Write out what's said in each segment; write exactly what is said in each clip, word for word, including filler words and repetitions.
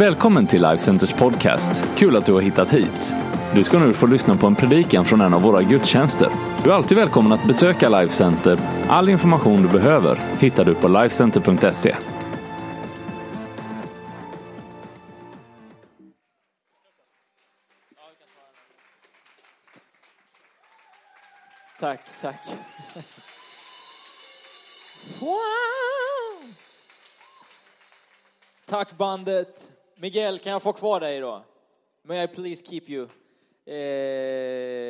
Välkommen till LifeCenters podcast. Kul att du har hittat hit. Du ska nu få lyssna på en predikan från en av våra gudstjänster. Du är alltid välkommen att besöka LifeCenter. All information du behöver hittar du på Life Center punkt se. Tack, tack. Wow! Tack bandet. Miguel, kan jag få kvar dig då? May I please keep you?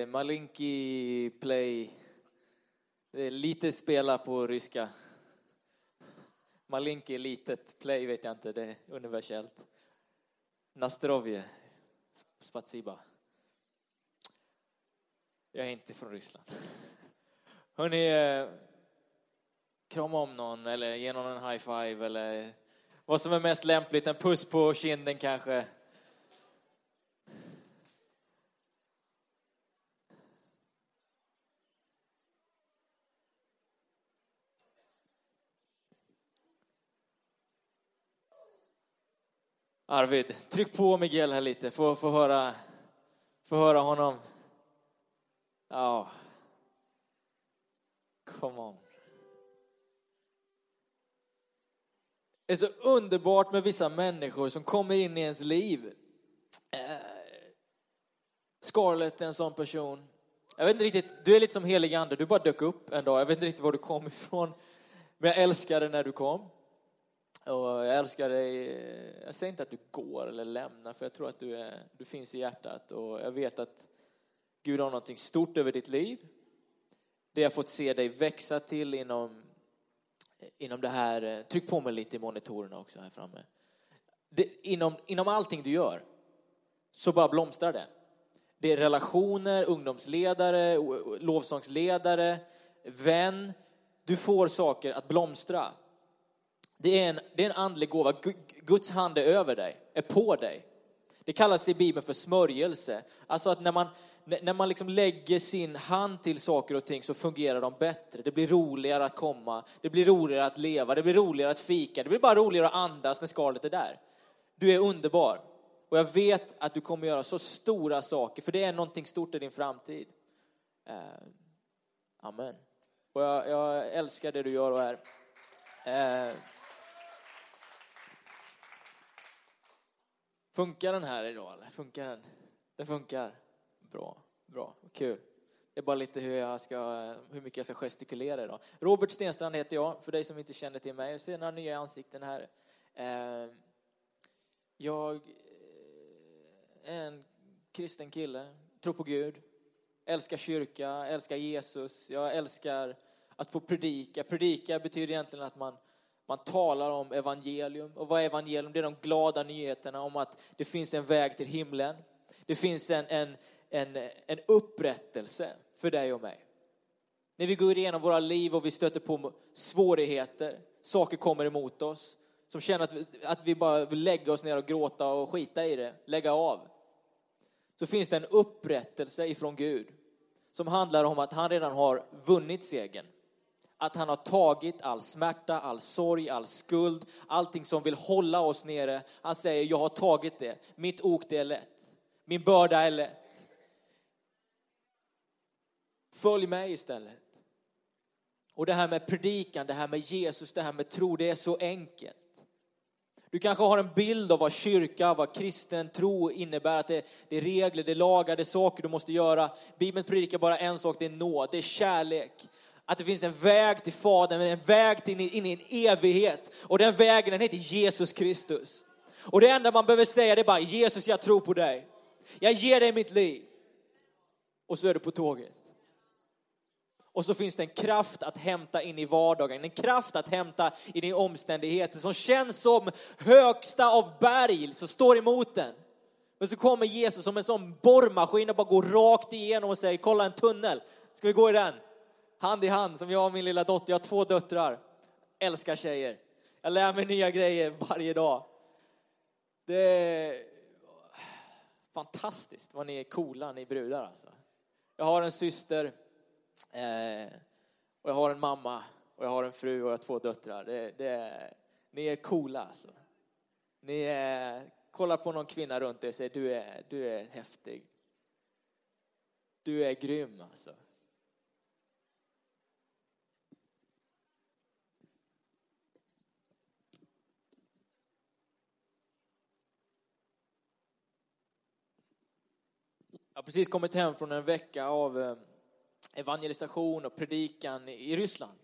Eh, Malinki play. Det är lite spela på ryska. Malinki litet, play vet jag inte, det är universellt. Nastrovje, spatsiba. Jag är inte från Ryssland. Hörrni, eh, krama om någon eller ge någon en high five eller vad som är mest lämpligt. En puss på kinden kanske. Arvid, tryck på Miguel här lite. Få, få, höra, få höra honom. Ja. Come on. Det är så underbart med vissa människor som kommer in i ens liv. Scarlet är en sån person. Jag vet inte riktigt, du är lite som helig ande. Du bara dök upp en dag. Jag vet inte riktigt var du kom ifrån. Men jag älskade när du kom. Och jag älskar dig. Jag säger inte att du går eller lämnar, för jag tror att du, är, du finns i hjärtat. Och jag vet att Gud har någonting stort över ditt liv. Det jag fått se dig växa till inom, inom det här. Tryck på mig lite i monitorerna också här framme. Det, inom, inom allting du gör så bara blomstrar det. Det är relationer, ungdomsledare, lovsångsledare, vän. Du får saker att blomstra. Det är, en, det är en andlig gåva. Guds hand är över dig, är på dig. Det kallas i Bibeln för smörjelse. Alltså att när man, när man liksom lägger sin hand till saker och ting så fungerar de bättre. Det blir roligare att komma. Det blir roligare att leva. Det blir roligare att fika. Det blir bara roligare att andas när Scarlet är där. Du är underbar. Och jag vet att du kommer göra så stora saker. För det är någonting stort i din framtid. Uh, amen. Och jag, jag älskar det du gör och är. Uh, Funkar den här idag eller? Funkar den? Den funkar. Bra, bra, kul. Det är bara lite hur, jag ska, hur mycket jag ska gestikulera idag. Robert Stenstrand heter jag, för dig som inte känner till mig. Jag ser några nya ansikten här. Jag är en kristen kille. Tror på Gud. Älskar kyrka, älskar Jesus. Jag älskar att få predika. Predika betyder egentligen att man Man talar om evangelium. Och vad är evangelium? Det är de glada nyheterna om att det finns en väg till himlen. Det finns en, en, en, en upprättelse för dig och mig. När vi går igenom våra liv och vi stöter på svårigheter. Saker kommer emot oss. Som känner att vi, att vi bara vill lägga oss ner och gråta och skita i det. Lägga av. Så finns det en upprättelse ifrån Gud. Som handlar om att han redan har vunnit segern. Att han har tagit all smärta, all sorg, all skuld. Allting som vill hålla oss nere. Han säger, jag har tagit det. Mitt ok, det är lätt. Min börda är lätt. Följ mig istället. Och det här med predikan, det här med Jesus, det här med tro, det är så enkelt. Du kanske har en bild av vad kyrka, vad kristen tro innebär. Att det, det är regler, det är lagar, det är saker du måste göra. Bibeln predikar bara en sak, det är nåd, det är kärlek. Att det finns en väg till Fadern, en väg till in i en evighet. Och den vägen, den heter Jesus Kristus. Och det enda man behöver säga, det är bara, Jesus, jag tror på dig. Jag ger dig mitt liv. Och så är du på tåget. Och så finns det en kraft att hämta in i vardagen. En kraft att hämta in i omständigheter som känns som högsta av berg som står emot den. Men så kommer Jesus som en sån borrmaskin och bara går rakt igenom och säger, kolla en tunnel. Ska vi gå i den? Hand i hand som jag och min lilla dotter. Jag har två döttrar. Älskar tjejer. Jag lär mig nya grejer varje dag. Det är fantastiskt vad ni är coola, ni brudar alltså. Jag har en syster. Eh, och jag har en mamma. Och jag har en fru och jag har två döttrar. Det, det är, ni är coola alltså. Ni är kollar på någon kvinna runt dig och säger du är, du är häftig. Du är grym alltså. Jag har precis kommit hem från en vecka av evangelisation och predikan i Ryssland.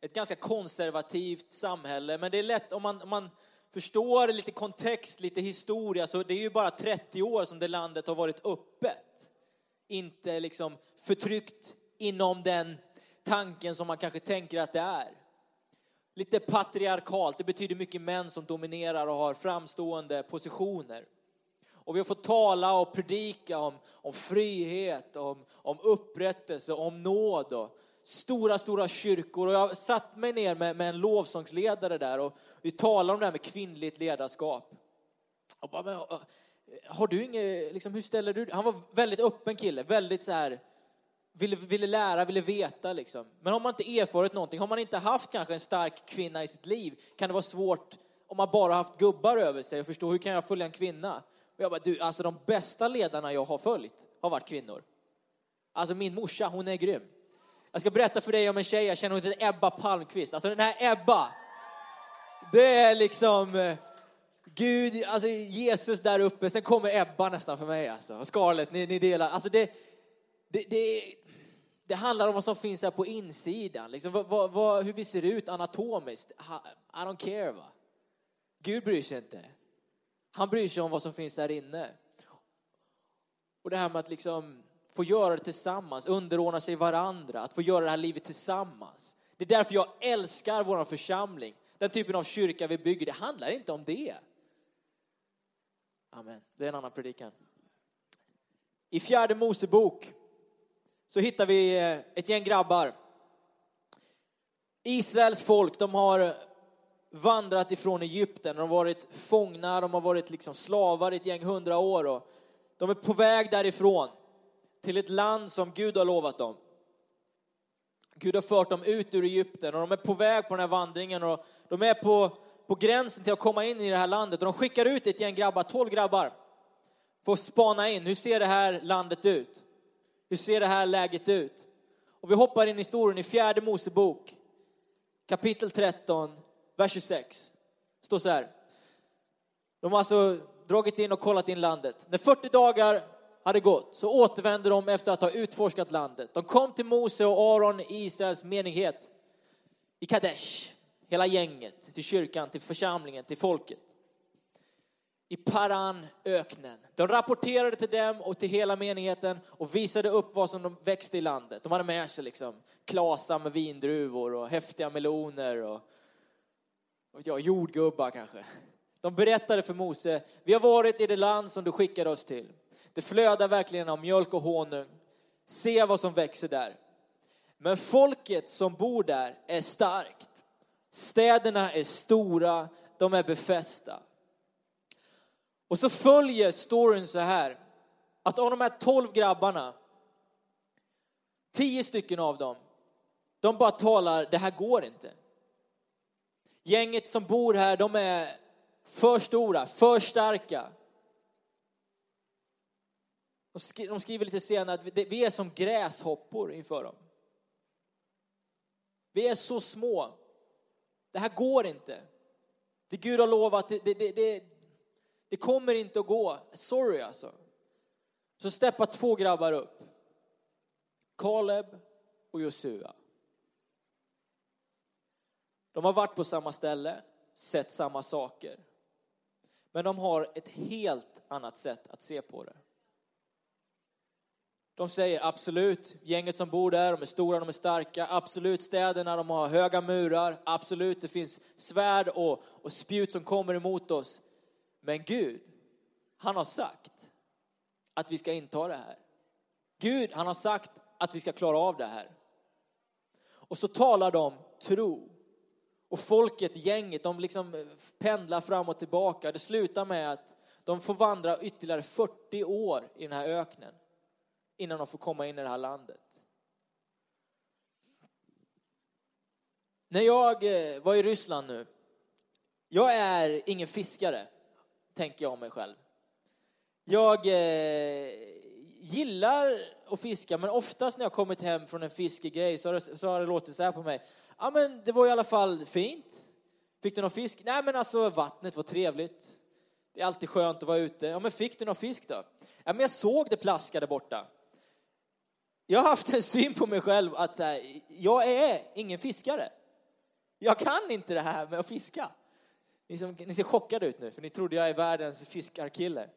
Ett ganska konservativt samhälle, men det är lätt om man, om man förstår lite kontext, lite historia, så det är ju bara trettio år som det landet har varit öppet. Inte liksom förtryckt inom den tanken som man kanske tänker att det är. Lite patriarkalt, det betyder mycket män som dominerar och har framstående positioner. Och vi har fått tala och predika om, om frihet, om, om upprättelse, om nåd och stora, stora kyrkor. Och jag satt mig ner med, med en lovsångsledare där och vi talade om det här med kvinnligt ledarskap. Och bara, men, har du inget, liksom, hur ställer du? Han var väldigt öppen kille, väldigt så här, ville, ville lära, ville veta liksom. Men har man inte erfarit någonting, har man inte haft kanske en stark kvinna i sitt liv, kan det vara svårt om man bara haft gubbar över sig och förstå hur kan jag följa en kvinna? Jag bara, du, alltså de bästa ledarna jag har följt har varit kvinnor. Alltså min morsa, hon är grym. Jag ska berätta för dig om en tjej, jag känner hon heter Ebba Palmqvist. Alltså den här Ebba, det är liksom Gud, alltså Jesus där uppe. Sen kommer Ebba nästan för mig alltså. Och Scarlet, ni, ni delar. Alltså det, det, det, det handlar om vad som finns här på insidan. Liksom, vad, vad, hur vi ser ut anatomiskt. I don't care va. Gud bryr sig inte. Han bryr sig om vad som finns där inne. Och det här med att liksom få göra det tillsammans. Underordna sig varandra. Att få göra det här livet tillsammans. Det är därför jag älskar vår församling. Den typen av kyrka vi bygger. Det handlar inte om det. Amen. Det är en annan predikan. I fjärde Mosebok så hittar vi ett gäng grabbar. Israels folk, de har vandrat ifrån Egypten. De har varit fångna, de har varit liksom slavar i ett gäng hundra år. Och de är på väg därifrån till ett land som Gud har lovat dem. Gud har fört dem ut ur Egypten och de är på väg på den här vandringen. Och de är på, på gränsen till att komma in i det här landet. Och de skickar ut ett gäng grabbar, tolv grabbar, för att spana in. Hur ser det här landet ut? Hur ser det här läget ut? Och vi hoppar in i historien i fjärde Mosebok, kapitel tretton. Vers tjugosex. Står så här. De har alltså dragit in och kollat in landet. När fyrtio dagar hade gått så återvände de efter att ha utforskat landet. De kom till Mose och Aron i Israels menighet i Kadesh. Hela gänget, till kyrkan, till församlingen, till folket. I Paranöknen. De rapporterade till dem och till hela menigheten och visade upp vad som de växte i landet. De hade med sig liksom klasa med vindruvor och häftiga meloner och Ja, jordgubbar kanske. De berättade för Mose, vi har varit i det land som du skickade oss till. Det flödar verkligen av mjölk och honung. Se vad som växer där. Men folket som bor där är starkt. Städerna är stora, de är befästa. Och så följer storyn så här. Att av de här tolv grabbarna, tio stycken av dem, de bara talar, det här går inte. Gänget som bor här, de är för stora, för starka. De skriver lite senare att vi är som gräshoppor inför dem. Vi är så små. Det här går inte. Det Gud har lovat, det, det, det, det kommer inte att gå. Sorry alltså. Så steppar två grabbar upp. Caleb och Josua. De har varit på samma ställe, sett samma saker. Men de har ett helt annat sätt att se på det. De säger absolut, gänget som bor där, de är stora, de är starka. Absolut, städerna, de har höga murar. Absolut, det finns svärd och, och spjut som kommer emot oss. Men Gud, han har sagt att vi ska inta det här. Gud, han har sagt att vi ska klara av det här. Och så talar de tro. Och folket, gänget, de liksom pendlar fram och tillbaka. Det slutar med att de får vandra ytterligare fyrtio år i den här öknen. Innan de får komma in i det här landet. När jag var i Ryssland nu. Jag är ingen fiskare. tänker jag om mig själv. Jag eh, gillar att fiska, men oftast när jag kommit hem från en fiskegrej så har det, så har det låtit så här på mig. Ja, men det var i alla fall fint. Fick du någon fisk? Nej, men alltså vattnet var trevligt. Det är alltid skönt att vara ute. Ja, men fick du någon fisk då? Ja, men jag såg det plaska där borta. Jag har haft en syn på mig själv att så här, jag är ingen fiskare. Jag kan inte det här med att fiska. Ni, som, ni ser chockade ut nu, för ni trodde jag är världens fiskarkille.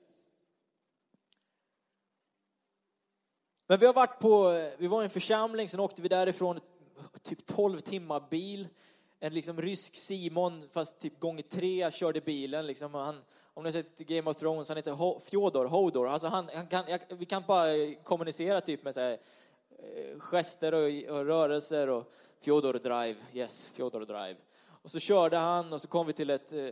Men vi har varit på, vi var i en församling, sen åkte vi därifrån typ tolv timmar bil. En liksom rysk Simon, fast typ gånger tre körde bilen. Liksom. Han, om ni har sett Game of Thrones, han heter Ho- Fjodor, Hodor. Alltså han, han kan, jag, vi kan bara kommunicera typ med så här, gester och, och rörelser. Och Fjodor Drive, yes, Fjodor Drive. Och så körde han och så kom vi till ett eh,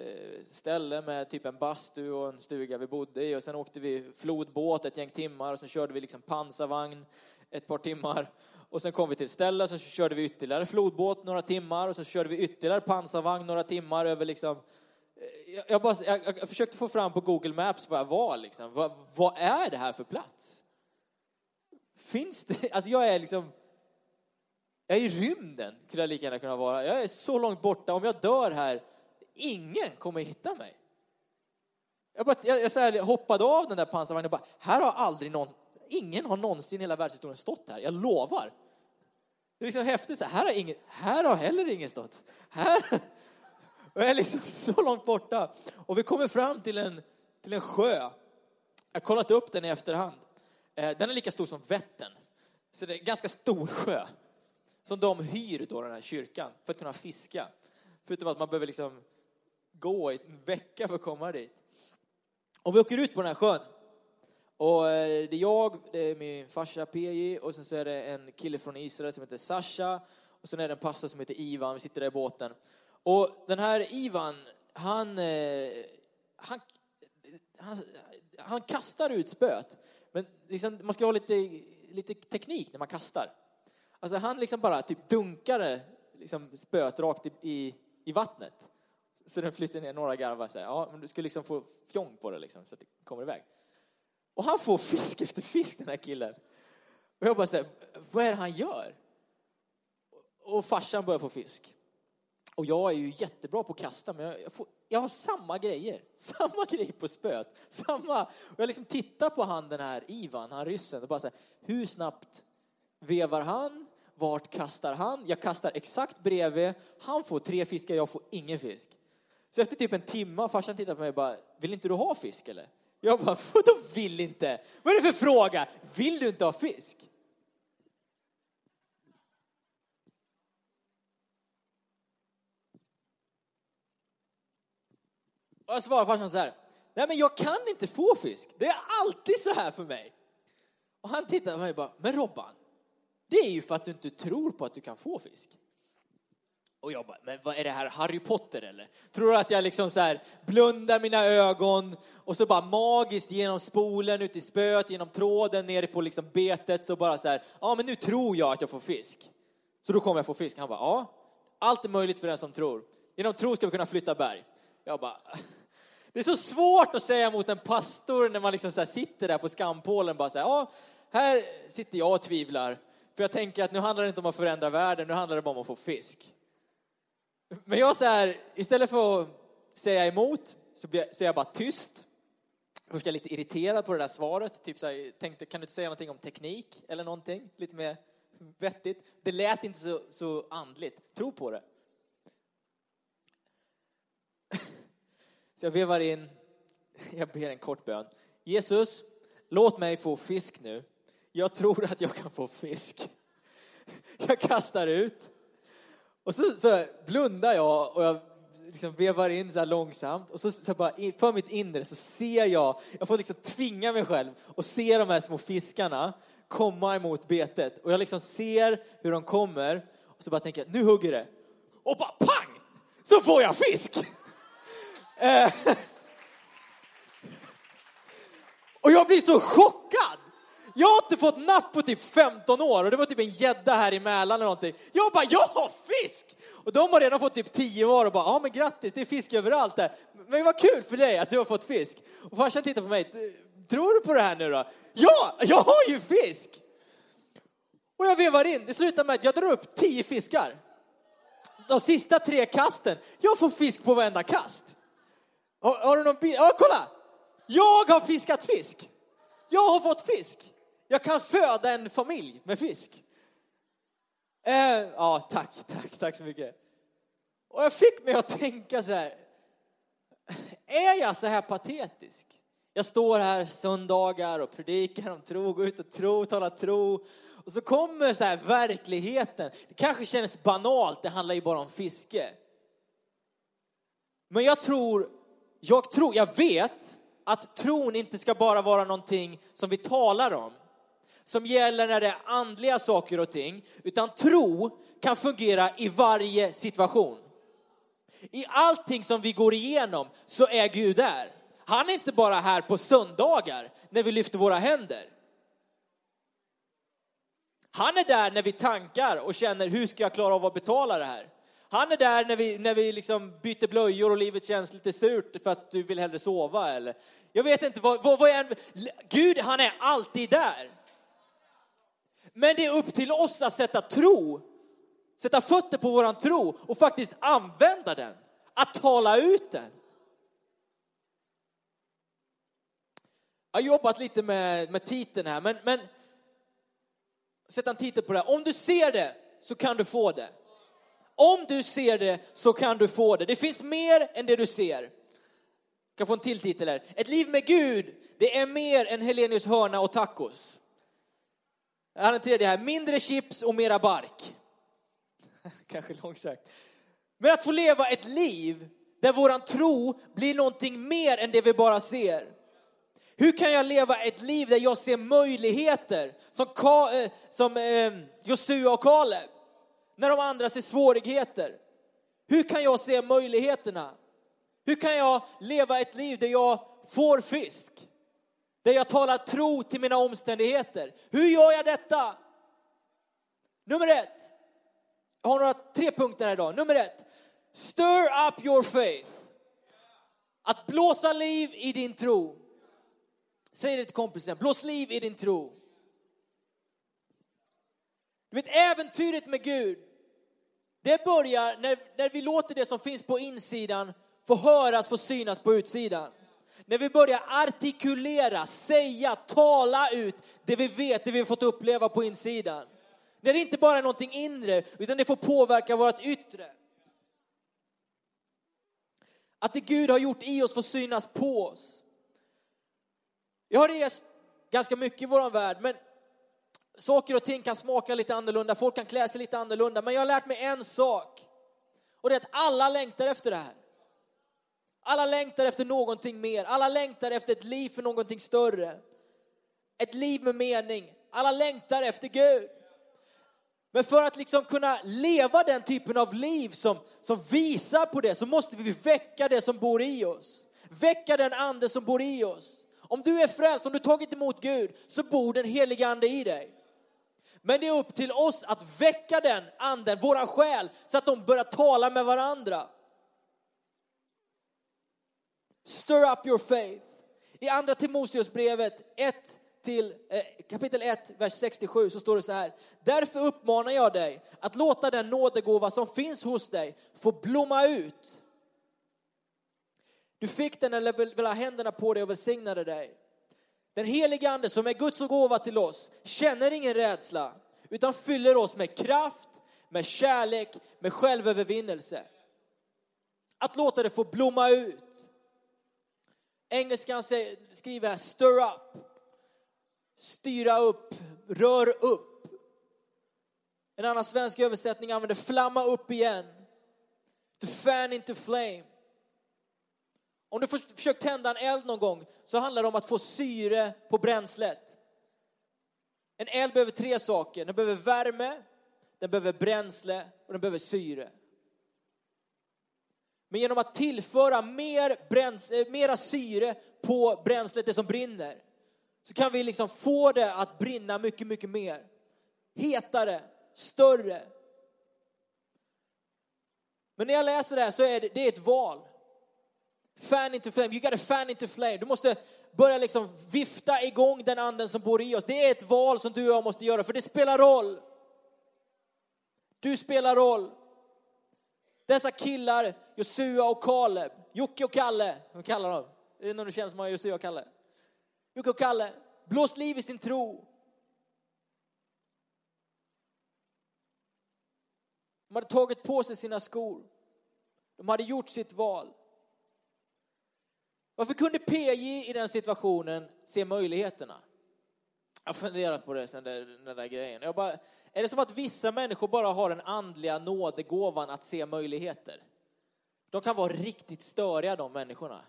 ställe med typ en bastu och en stuga vi bodde i. Och sen åkte vi flodbåt ett gäng timmar och sen körde vi liksom pansarvagn ett par timmar. Och sen kom vi till ställe och så körde vi ytterligare flodbåt några timmar och så körde vi ytterligare pansarvagn några timmar över liksom... Jag, jag, bara, jag, jag försökte få fram på Google Maps vad jag var liksom. Vad, vad är det här för plats? Finns det... Alltså jag är liksom... Jag är i rymden, skulle jag lika gärna kunna vara. Jag är så långt borta. Om jag dör här, ingen kommer hitta mig. Jag, bara, jag, jag så här, hoppade av den där pansarvagnen och bara, här har aldrig någon, ingen har någonsin i hela världshistorien stått här. Jag lovar. Det är liksom häftigt. Så här, här, har, ingen, här har heller ingen stått. Här. Och jag är liksom så långt borta. Och vi kommer fram till en, till en sjö. Jag har kollat upp den i efterhand. Den är lika stor som Vättern. Så det är en ganska stor sjö. Som de hyr då den här kyrkan för att kunna fiska. Förutom att man behöver liksom gå i en vecka för att komma dit. Och vi åker ut på den här sjön. Och det är jag, det är min farsa P J. Och sen så är det en kille från Israel som heter Sascha. Och sen är det en pastor som heter Ivan. Vi sitter där i båten. Och den här Ivan, han, han, han, han kastar ut spöet. Men liksom, man ska ha lite, lite teknik när man kastar. Alltså han liksom bara typ dunkade liksom spöet rakt i, i, i vattnet. Så den flyter ner några garvar. Så här, ja, men du skulle liksom få fjong på det liksom, så att det kommer iväg. Och han får fisk efter fisk, den här killen. Och jag bara så här, vad är det han gör? Och, och farsan börjar få fisk. Och jag är ju jättebra på att kasta, men jag, jag, får, jag har samma grejer. Samma grejer på spöet. Samma. Och jag liksom tittar på han, den här Ivan, han ryssen. Och bara så här, hur snabbt vevar han? Vart kastar han? Jag kastar exakt bredvid. Han får tre fiskar, jag får ingen fisk. Så efter typ en timme, farsan tittar på mig och bara, vill inte du ha fisk eller? Jag bara, vadå vill inte? Vad är det för fråga? Vill du inte ha fisk? Och jag svarar farsan så här, nej men jag kan inte få fisk. Det är alltid så här för mig. Och han tittar på mig och bara, men Robban, det är ju för att du inte tror på att du kan få fisk. Och jag bara, men vad är det här, Harry Potter eller? Tror du att jag liksom så här blundar mina ögon och så bara magiskt genom spolen, ut i spöet, genom tråden, ner på liksom betet så bara så här, ja men nu tror jag att jag får fisk. Så då kommer jag få fisk. Han bara, ja, allt är möjligt för den som tror. Genom tro ska vi kunna flytta berg. Jag bara, det är så svårt att säga mot en pastor när man liksom så här sitter där på skampålen och bara så här, ja, här sitter jag och tvivlar. För jag tänker att nu handlar det inte om att förändra världen. Nu handlar det bara om att få fisk. Men jag så här, istället för att säga emot så är jag bara tyst. Först är jag lite irriterad på det där svaret. Typ så här, tänkte, kan du inte säga någonting om teknik eller någonting? Lite mer vettigt. Det lät inte så, så andligt. Tro på det. Så jag vevar in. Jag ber en kort bön. Jesus, låt mig få fisk nu. Jag tror att jag kan få fisk. Jag kastar ut. Och så, så blundar jag och jag liksom vevar in så här långsamt. Och så, så bara för mitt inre så ser jag. Jag får liksom tvinga mig själv och se de här små fiskarna komma emot betet. Och jag liksom ser hur de kommer. Och så bara tänker jag, nu hugger det. Och bara pang! Så får jag fisk! Och jag blir så chockad. Jag har inte fått napp på typ femton år. Och det var typ en gädda här i Mälaren eller någonting. Jag bara, jag har fisk! Och de har redan fått typ tio år och bara, ja men grattis, det är fisk överallt där. men vad kul för dig att du har fått fisk. Och farsan tittar på mig. Tror du på det här nu då? Ja, jag har ju fisk! Och jag vevar in. Det slutar med att jag drar upp tio fiskar. De sista tre kasten. Jag får fisk på varenda kast. Har, har du någon bild? Ja, kolla! Jag har fiskat fisk. Jag har fått fisk. Jag kan föda en familj med fisk. Eh, ja, tack, tack, tack så mycket. Och jag fick mig att tänka så här. Är jag så här patetisk? Jag står här söndagar och predikar om tro, går ut och tro, talar tro. Och så kommer så här verkligheten. Det kanske känns banalt, det handlar ju bara om fiske. Men jag tror, jag tror, jag vet att tron inte ska bara vara någonting som vi talar om. Som gäller när det är andliga saker och ting. Utan tro kan fungera i varje situation. I allting som vi går igenom så är Gud där. Han är inte bara här på söndagar när vi lyfter våra händer. Han är där när vi tankar och känner hur ska jag klara av att betala det här. Han är där när vi, när vi liksom byter blöjor och livet känns lite surt för att du vill hellre sova. Eller? Jag vet inte. Vad, vad, vad är en... Gud, han är alltid där. Men det är upp till oss att sätta tro. Sätta fötter på våran tro och faktiskt använda den. Att tala ut den. Jag har jobbat lite med, med titeln här. Men, men sätt en titel på det här. Om du ser det så kan du få det. Om du ser det så kan du få det. Det finns mer än det du ser. Jag kan få en till titel här. Ett liv med Gud, det är mer än Helenius hörna och tacos. Jag har en tredje här. Mindre chips och mera bark. Kanske långsökt. Men att få leva ett liv där våran tro blir någonting mer än det vi bara ser. Hur kan jag leva ett liv där jag ser möjligheter som, Ka, eh, som eh, Josua och Caleb? När de andra ser svårigheter. Hur kan jag se möjligheterna? Hur kan jag leva ett liv där jag får fisk? Där jag talar tro till mina omständigheter. Hur gör jag detta? Nummer ett. Jag har några tre punkter här idag. Nummer ett. Stir up your faith. Att blåsa liv i din tro. Säg det till kompisen. Blås liv i din tro. Du vet, äventyret med Gud. Det börjar när, när vi låter det som finns på insidan få höras, få synas på utsidan. När vi börjar artikulera, säga, tala ut det vi vet, det vi har fått uppleva på insidan. När det inte bara är någonting inre, utan det får påverka vårt yttre. Att det Gud har gjort i oss får synas på oss. Jag har rest ganska mycket i vår värld, men saker och ting kan smaka lite annorlunda. Folk kan klä sig lite annorlunda. Men jag har lärt mig en sak. Och det är att alla längtar efter det här. Alla längtar efter någonting mer. Alla längtar efter ett liv för någonting större. Ett liv med mening. Alla längtar efter Gud. Men för att liksom kunna leva den typen av liv som, som visar på det, så måste vi väcka det som bor i oss. Väcka den ande som bor i oss. Om du är frälst, om du tagit emot Gud, så bor den heliga ande i dig. Men det är upp till oss att väcka den anden, våra själ, så att de börjar tala med varandra. Stir up your faith. I andra Timoteusbrevet ett till eh, kapitel ett, vers sextiosju, så står det så här. Därför uppmanar jag dig att låta den nådegåva som finns hos dig få blomma ut. Du fick den eller vill, vill ha händerna på dig och välsignade dig. Den helige ande som är Guds gåva till oss känner ingen rädsla, utan fyller oss med kraft, med kärlek, med självövervinnelse. Att låta det få blomma ut. Engelskan skriver här, stir up. Styra upp, rör upp. En annan svensk översättning använder flamma upp igen. To fan into flame. Om du försökt tända en eld någon gång, så handlar det om att få syre på bränslet. En eld behöver tre saker. Den behöver värme, den behöver bränsle och den behöver syre. Men genom att tillföra mer bränsle, mera syre på bränslet, det som brinner, så kan vi liksom få det att brinna mycket, mycket mer. Hetare, större. Men när jag läser det här så är det, det är ett val. Fan into flame. You gotta fan into flame. Du måste börja liksom vifta igång den anden som bor i oss. Det är ett val som du och jag måste göra. För det spelar roll. Du spelar roll. Dessa killar, Josua och Caleb. Jocke och Kalle. De kallar dem. Det är någon du känner som har Josua och Kalle. Jocke och Kalle. Blås liv i sin tro. De hade tagit på sig sina skor. De hade gjort sitt val. Varför kunde P J i den situationen se möjligheterna? Jag har funderat på det sen, den där grejen. Jag bara, är det som att vissa människor bara har den andliga nådegåvan att se möjligheter? De kan vara riktigt störiga, de människorna.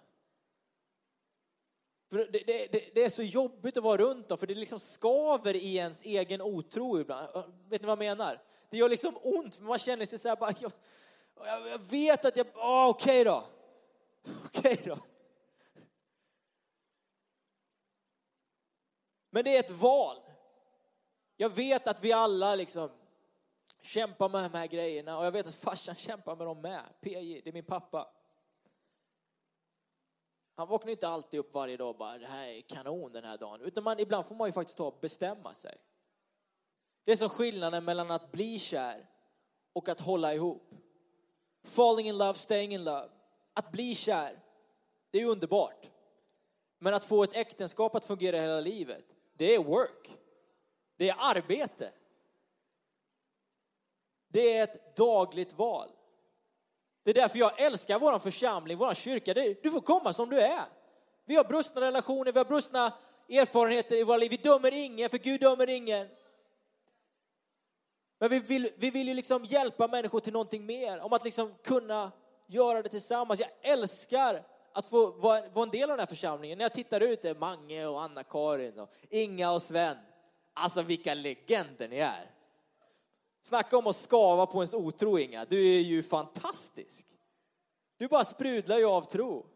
För det, det, det är så jobbigt att vara runt dem, för det liksom skaver i ens egen otro ibland. Vet ni vad jag menar? Det gör liksom ont, men man känner sig så här bara, jag, jag vet att jag, ah, okej då. Okej då. Men det är ett val. Jag vet att vi alla liksom kämpar med de här grejerna. Och jag vet att farsan kämpar med dem med. P J, det är min pappa. Han vaknar inte alltid upp varje dag och bara, det här är kanon den här dagen. Utan man, ibland får man ju faktiskt ta och bestämma sig. Det är som skillnaden mellan att bli kär och att hålla ihop. Falling in love, staying in love. Att bli kär, det är underbart. Men att få ett äktenskap att fungera hela livet, det är work. Det är arbete. Det är ett dagligt val. Det är därför jag älskar vår församling, vår kyrka. Du får komma som du är. Vi har brustna relationer, vi har brustna erfarenheter i våra liv. Vi dömer ingen, för Gud dömer ingen. Men vi vill, vi vill ju liksom hjälpa människor till någonting mer. Om att liksom kunna göra det tillsammans. Jag älskar att få vara, vara en del av den här församlingen. När jag tittar ut är Mange och Anna Karin och Inga och Sven. Alltså vilka legender ni är. Snacka om att skava på ens otro, Inga. Du är ju fantastisk. Du bara sprudlar ju av tro.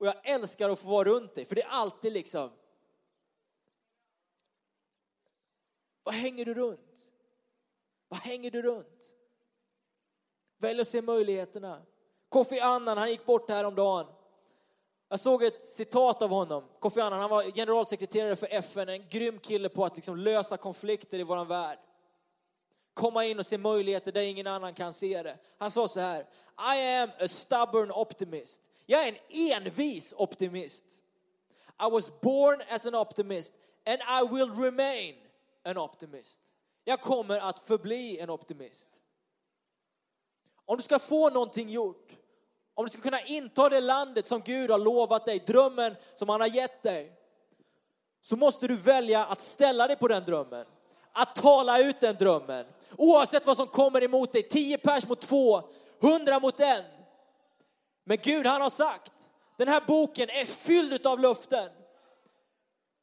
Och jag älskar att få vara runt dig. För det är alltid liksom. Vad hänger du runt? Vad hänger du runt? Välj att se möjligheterna. Kofi Annan, han gick bort här om dagen. Jag såg ett citat av honom. Kofi Annan, han var generalsekreterare för F N. En grym kille på att liksom lösa konflikter i våran värld. Komma in och se möjligheter där ingen annan kan se det. Han sa så här. I am a stubborn optimist. Jag är en envis optimist. I was born as an optimist. And I will remain an optimist. Jag kommer att förbli en optimist. Om du ska få någonting gjort. Om du ska kunna inta det landet som Gud har lovat dig. Drömmen som han har gett dig. Så måste du välja att ställa dig på den drömmen. Att tala ut den drömmen. Oavsett vad som kommer emot dig. Tio pers mot två. Hundra mot en. Men Gud, han har sagt. Den här boken är fylld av löften.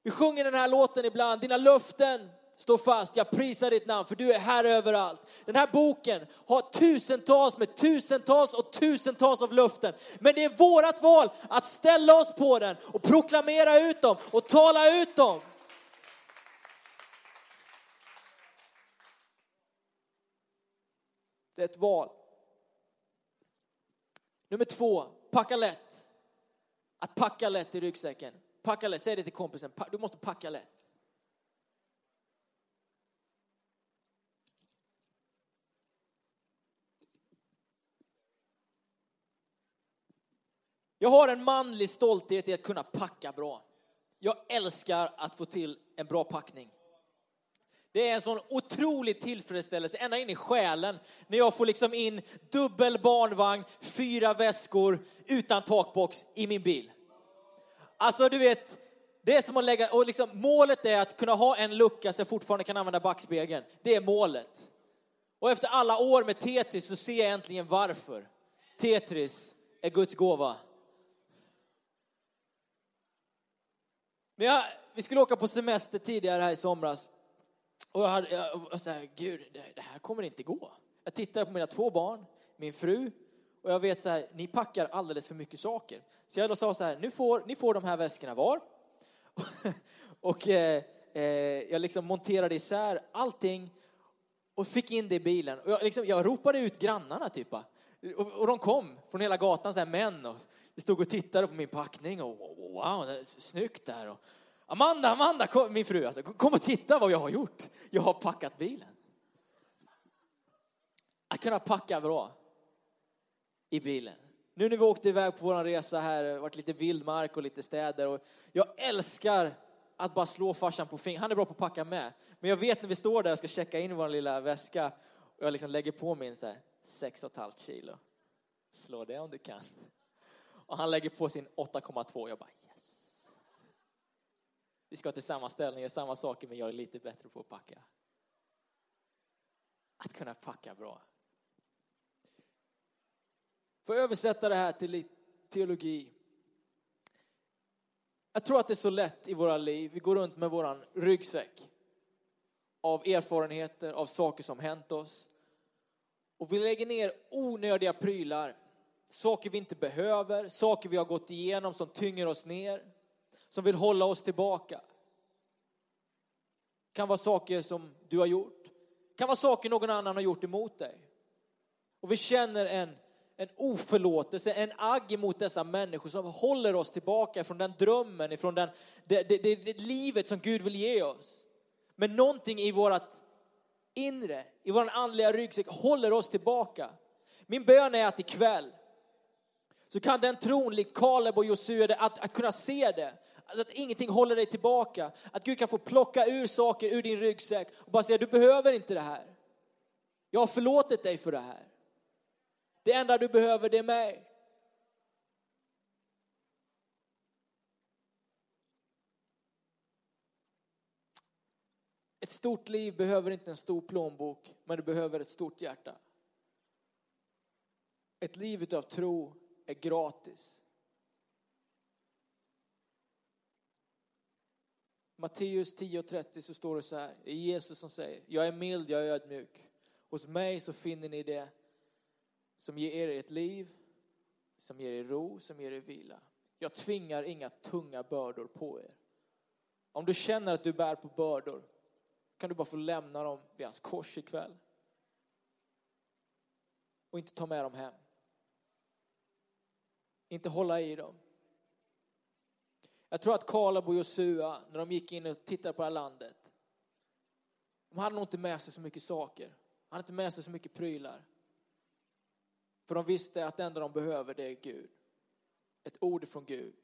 Vi sjunger den här låten ibland. Dina löften står fast. Jag prisar ditt namn, för du är här överallt. Den här boken har tusentals med tusentals och tusentals av löften. Men det är vårat val att ställa oss på den och proklamera ut dem och tala ut dem. Det är ett val. Nummer två, packa lätt. Att packa lätt i ryggsäcken. Packa lätt, säg det till kompisen. Du måste packa lätt. Jag har en manlig stolthet i att kunna packa bra. Jag älskar att få till en bra packning. Det är en sån otrolig tillfredsställelse ända in i själen. När jag får liksom in dubbel barnvagn, fyra väskor utan takbox i min bil. Alltså du vet, det är som att lägga... Och liksom, målet är att kunna ha en lucka så jag fortfarande kan använda backspegeln. Det är målet. Och efter alla år med Tetris så ser jag äntligen varför. Tetris är Guds gåva. Men jag, vi skulle åka på semester tidigare här i somras. Och jag, hade, jag var så här, Gud, det, det här kommer inte gå. Jag tittade på mina två barn, min fru. Och jag vet så här, ni packar alldeles för mycket saker. Så jag då sa så här, nu får, ni får de här väskorna var. och eh, eh, jag liksom monterade isär allting. Och fick in det i bilen. Och jag, liksom, jag ropade ut grannarna typ. Och, och de kom från hela gatan, så här män och vi stod och tittade på min packning och wow, det är snyggt där. Och Amanda, Amanda, kom, min fru, alltså, kom och titta vad jag har gjort. Jag har packat bilen. Att kunna packa bra i bilen. Nu när vi åkte iväg på vår resa här, det har varit lite vildmark och lite städer. Och jag älskar att bara slå farsan på fingret. Han är bra på att packa med. Men jag vet när vi står där och ska checka in vår lilla väska. Och jag liksom lägger på min så här, sex och ett halvt kilo. Slå det om du kan. Och han lägger på sin åtta komma två. Jag bara yes. Vi ska till samma ställning och samma saker, men jag är lite bättre på att packa. Att kunna packa bra. För att översätta det här till teologi. Jag tror att det är så lätt i våra liv. Vi går runt med våran ryggsäck. Av erfarenheter, av saker som hänt oss. Och vi lägger ner onödiga prylar. Saker vi inte behöver. Saker vi har gått igenom som tynger oss ner. Som vill hålla oss tillbaka. Det kan vara saker som du har gjort. Det kan vara saker någon annan har gjort emot dig. Och vi känner en... En oförlåtelse, en agg mot dessa människor som håller oss tillbaka från den drömmen, från den, det, det, det livet som Gud vill ge oss. Men någonting i vårt inre, i vår andliga ryggsäck håller oss tillbaka. Min bön är att ikväll så kan den tron, likt Caleb och Josua, att, att kunna se det. Att, att ingenting håller dig tillbaka. Att Gud kan få plocka ur saker ur din ryggsäck och bara säga, du behöver inte det här. Jag har förlåtit dig för det här. Det enda du behöver, det är mig. Ett stort liv behöver inte en stor plånbok, men det behöver ett stort hjärta. Ett liv utav tro är gratis. Matteus tio trettio så står det så här. Det är Jesus som säger, jag är mild, jag är ödmjuk. Hos mig så finner ni det. Som ger er ett liv, som ger er ro, som ger er vila. Jag tvingar inga tunga bördor på er. Om du känner att du bär på bördor, kan du bara få lämna dem vid hans kors ikväll. Och inte ta med dem hem. Inte hålla i dem. Jag tror att Caleb och Josua, när de gick in och tittade på det här landet, de hade nog inte med sig så mycket saker. De hade inte med sig så mycket prylar. För de visste att det enda de behöver, det är Gud. Ett ord från Gud.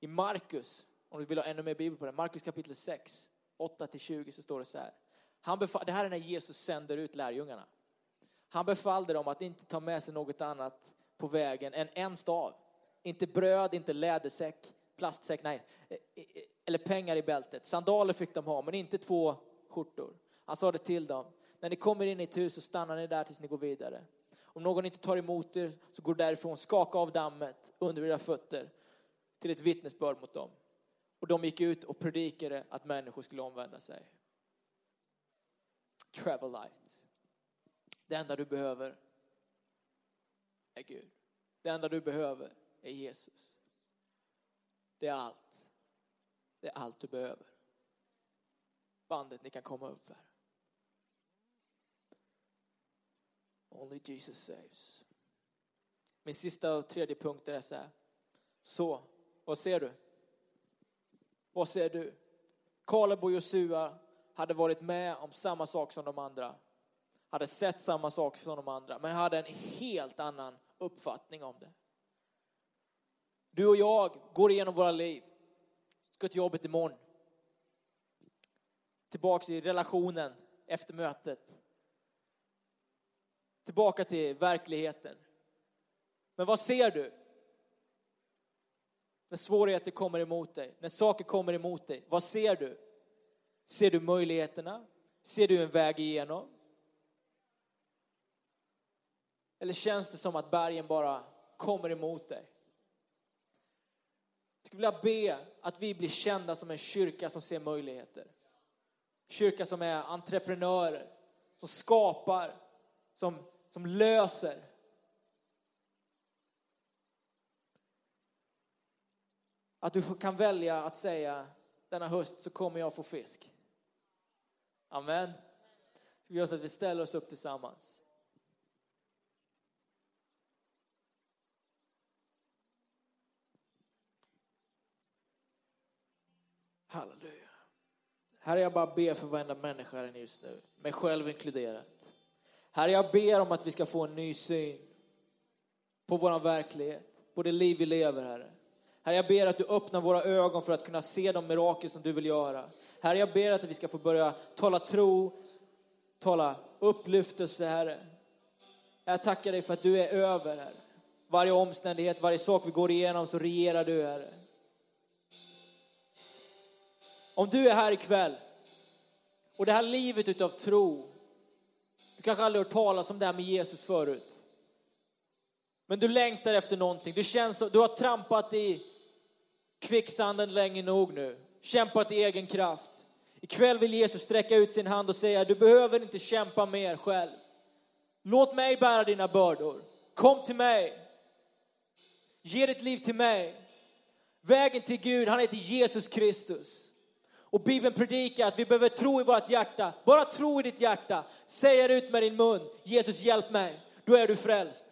I Markus, om du vill ha ännu mer bibel på det. Markus kapitel sex, åtta till tjugo så står det så här. Han befall, det här är när Jesus sänder ut lärjungarna. Han befallde dem att inte ta med sig något annat på vägen än en stav. Inte bröd, inte lädersäck, plastsäck, nej. Eller pengar i bältet. Sandaler fick de ha, men inte två skjortor. Han sa det till dem. När ni kommer in i ett hus så stannar ni där tills ni går vidare. Om någon inte tar emot er så går därifrån, skaka av dammet under era fötter till ett vittnesbörd mot dem. Och de gick ut och predikade att människor skulle omvända sig. Travel light. Det enda du behöver är Gud. Det enda du behöver är Jesus. Det är allt. Det är allt du behöver. Bandet, ni kan komma upp här. Only Jesus saves. Min sista och tredje punkt är så här. Så, vad ser du? Vad ser du? Caleb och Josua hade varit med om samma sak som de andra. Hade sett samma sak som de andra. Men hade en helt annan uppfattning om det. Du och jag går igenom våra liv. Ska till jobbet imorgon. Tillbaka i relationen efter mötet. Tillbaka till verkligheten. Men vad ser du? När svårigheter kommer emot dig. När saker kommer emot dig. Vad ser du? Ser du möjligheterna? Ser du en väg igenom? Eller känns det som att bergen bara kommer emot dig? Jag skulle vilja be att vi blir kända som en kyrka som ser möjligheter. Kyrka som är entreprenörer. Som skapar. Som, som löser. Att du kan välja att säga, denna höst så kommer jag få fisk. Amen. Det gör så att vi ställer oss upp tillsammans. Halleluja. Herre, jag bara ber för varenda människa här just nu, mig själv inkluderat. Herre, jag ber om att vi ska få en ny syn på vår verklighet, på det liv vi lever, Herre. Herre, jag ber att du öppnar våra ögon för att kunna se de mirakel som du vill göra. Herre, jag ber att vi ska få börja tala tro, tala upplyftelse, Herre. Jag tackar dig för att du är över, Herre. Varje omständighet, varje sak vi går igenom så regerar du, Herre. Om du är här ikväll och det här livet utav tro, du kanske aldrig hört talas om det här med Jesus förut. Men du längtar efter någonting. Du, känns, du har trampat i kvicksanden länge nog nu. Kämpat i egen kraft. Ikväll vill Jesus sträcka ut sin hand och säga: du behöver inte kämpa mer själv. Låt mig bära dina bördor. Kom till mig. Ge ditt liv till mig. Vägen till Gud, han heter Jesus Kristus. Och Bibeln predikar att vi behöver tro i vårt hjärta. Bara tro i ditt hjärta. Säger ut med din mun: Jesus, hjälp mig. Då är du frälst.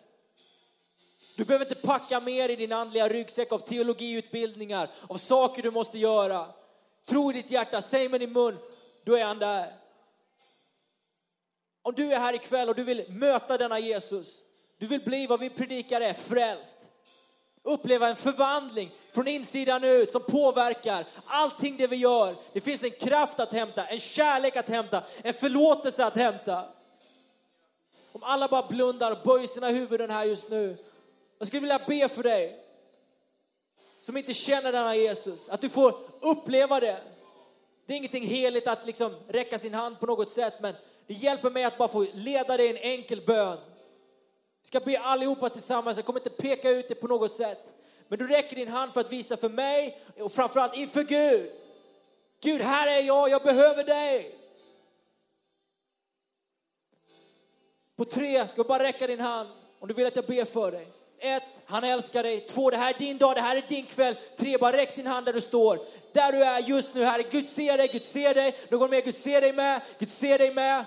Du behöver inte packa mer i din andliga ryggsäck av teologiutbildningar, av saker du måste göra. Tro i ditt hjärta. Säg med din mun: då är han där. Om du är här ikväll och du vill möta denna Jesus, du vill bli vad vi predikar är, frälst. Uppleva en förvandling från insidan ut som påverkar allting det vi gör. Det finns en kraft att hämta, en kärlek att hämta, en förlåtelse att hämta. Om alla bara blundar och böjer sina huvuden här just nu. Jag skulle vilja be för dig som inte känner denna Jesus, att du får uppleva det. Det är ingenting heligt att liksom räcka sin hand på något sätt, men det hjälper mig att bara få leda dig i en enkel bön. Vi ska be allihopa tillsammans. Jag kommer inte peka ut det på något sätt. Men du räcker din hand för att visa för mig och framförallt inför Gud: Gud, här är jag, jag behöver dig. På tre ska bara räcka din hand om du vill att jag ber för dig. Ett, han älskar dig. Två, det här är din dag, det här är din kväll. Tre, bara räck din hand där du står. Där du är just nu, Herre. Gud ser dig, Gud ser dig. Någon mer, Gud ser dig med, Gud ser dig med.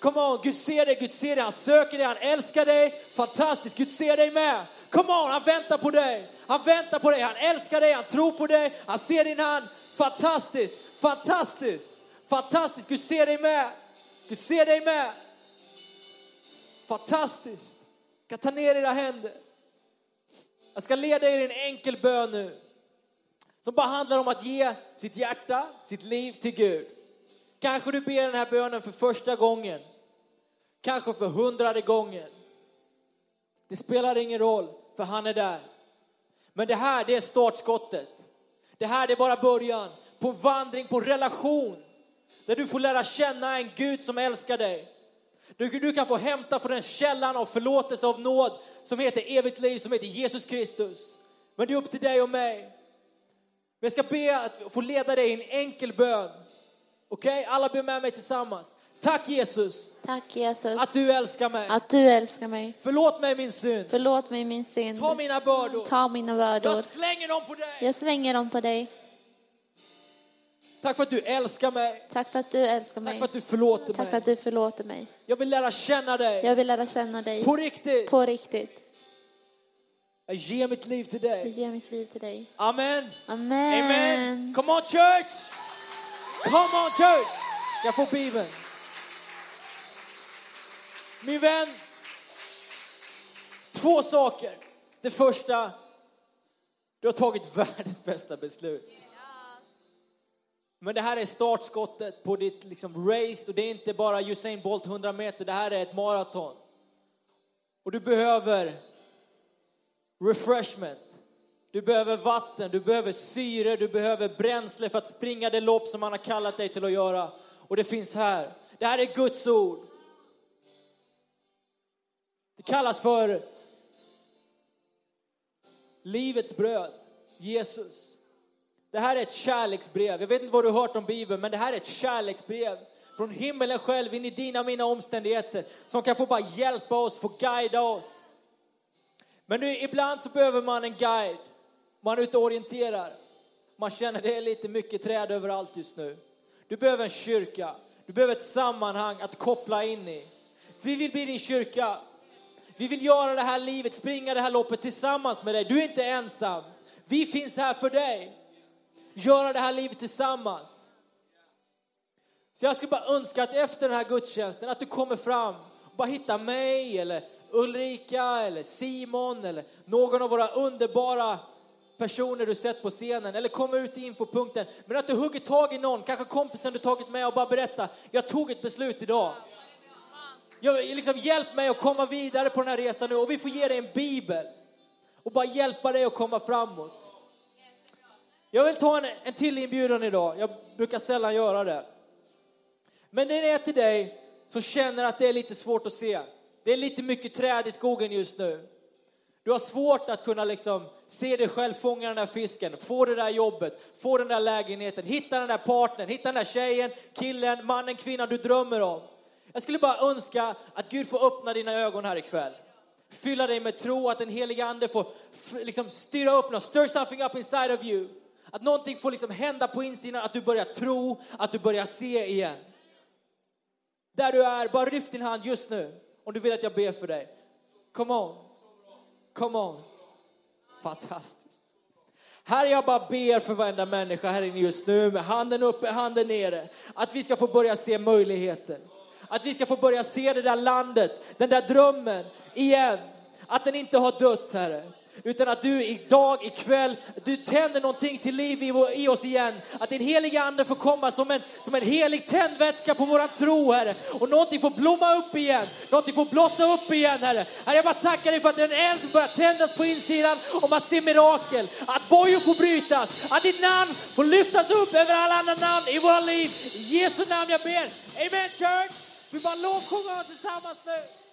Come on, Gud ser dig, Gud ser dig. Han söker dig, han älskar dig. Fantastiskt, Gud ser dig med. Come on, han väntar på dig. Han väntar på dig, han älskar dig, han tror på dig. Han ser din hand. Fantastiskt, fantastiskt, fantastiskt. Gud ser dig med. Gud ser dig med. Fantastiskt. Jag kan ta ner era händer. Jag ska leda er i en enkel bön nu, som bara handlar om att ge sitt hjärta, sitt liv till Gud. Kanske du ber den här bönen för första gången. Kanske för hundrade gången. Det spelar ingen roll, för han är där. Men det här, det är startskottet. Det här, det är bara början på vandring, på relation. Där du får lära känna en Gud som älskar dig. Du, du kan få hämta från den källan av förlåtelse, av nåd, som heter evigt liv, som heter Jesus Kristus. Men det är upp till dig och mig. Men jag ska be att få leda dig i en enkel bön. Okej, okay? Alla ber med mig tillsammans. Tack Jesus. Tack Jesus. Att du älskar mig. Att du älskar mig. Förlåt mig min synd. Förlåt mig min synd. Ta mina bördor. Ta mina bördor. Jag slänger dem på dig. Jag slänger dem på dig. Tack för att du älskar mig. Tack för att du älskar mig. Tack för att du förlåter mig. Tack för att du förlåter mig. Jag vill lära känna dig. Jag vill lära känna dig. På riktigt. På riktigt. Jag ger mitt liv till dig. Jag ger mitt liv till dig. Amen. Amen. Amen. Come on church. Come on church. Jag får Bibeln. Min vän. Två saker. Det första: du har tagit världens bästa beslut. Men det här är startskottet på ditt liksom race. Och det är inte bara Usain Bolt hundra meter. Det här är ett maraton. Och du behöver refreshment. Du behöver vatten. Du behöver syre. Du behöver bränsle för att springa det lopp som han har kallat dig till att göra. Och det finns här. Det här är Guds ord. Det kallas för livets bröd. Jesus. Det här är ett kärleksbrev. Jag vet inte vad du har hört om Bibeln, men det här är ett kärleksbrev från himmelen själv in i dina och mina omständigheter, som kan få bara hjälpa oss, få guida oss. Men nu, ibland så behöver man en guide. Man är ute och orienterar. Man känner det är lite mycket träd överallt just nu. Du behöver en kyrka. Du behöver ett sammanhang att koppla in i. Vi vill bli din kyrka. Vi vill göra det här livet, springa det här loppet tillsammans med dig. Du är inte ensam. Vi finns här för dig. göra det här livet tillsammans. Så jag skulle bara önska att efter den här gudstjänsten att du kommer fram och bara hittar mig eller Ulrika eller Simon eller någon av våra underbara personer du sett på scenen, eller kommer ut i infopunkten, men att du hugger tag i någon, kanske kompisen du tagit med, och bara berätta: jag tog ett beslut idag. Jag, liksom, hjälp mig att komma vidare på den här resan nu, och vi får ge dig en bibel och bara hjälpa dig att komma framåt. Jag vill ta en, en till inbjudan idag. Jag brukar sällan göra det, men det är till dig som känner att det är lite svårt att se. Det är lite mycket träd i skogen just nu. Du har svårt att kunna liksom se dig själv fånga den där fisken, få det där jobbet, få den där lägenheten, hitta den där partnern, hitta den där tjejen, killen, mannen, kvinnan du drömmer om. Jag skulle bara önska att Gud får öppna dina ögon här ikväll. Fylla dig med tro, att den heliga ande får liksom styra upp något, stir something up inside of you. Att någonting får liksom hända på insidan, att du börjar tro, att du börjar se igen. Där du är, bara lyft din hand just nu om du vill att jag ber för dig. Come on. Come on. Fantastiskt. Herre, jag bara ber för varenda människa här inne just nu, med handen uppe, handen nere, att vi ska få börja se möjligheter. Att vi ska få börja se det där landet, den där drömmen igen. Att den inte har dött, Herre, utan att du idag, ikväll, du tänder någonting till liv i oss igen. Att din heliga ande får komma som en, som en helig tändvätska på våran tro, Herre. Och någonting får blomma upp igen. Någonting får blossa upp igen, Herre. Herre, jag bara tackar dig för att den eld som börjar tändas på insidan, och man ser mirakel. Att bojor får brytas. Att ditt namn får lyftas upp över alla andra namn i våra liv. I Jesu namn jag ber. Amen, church. Vi bara lovsjunger tillsammans nu.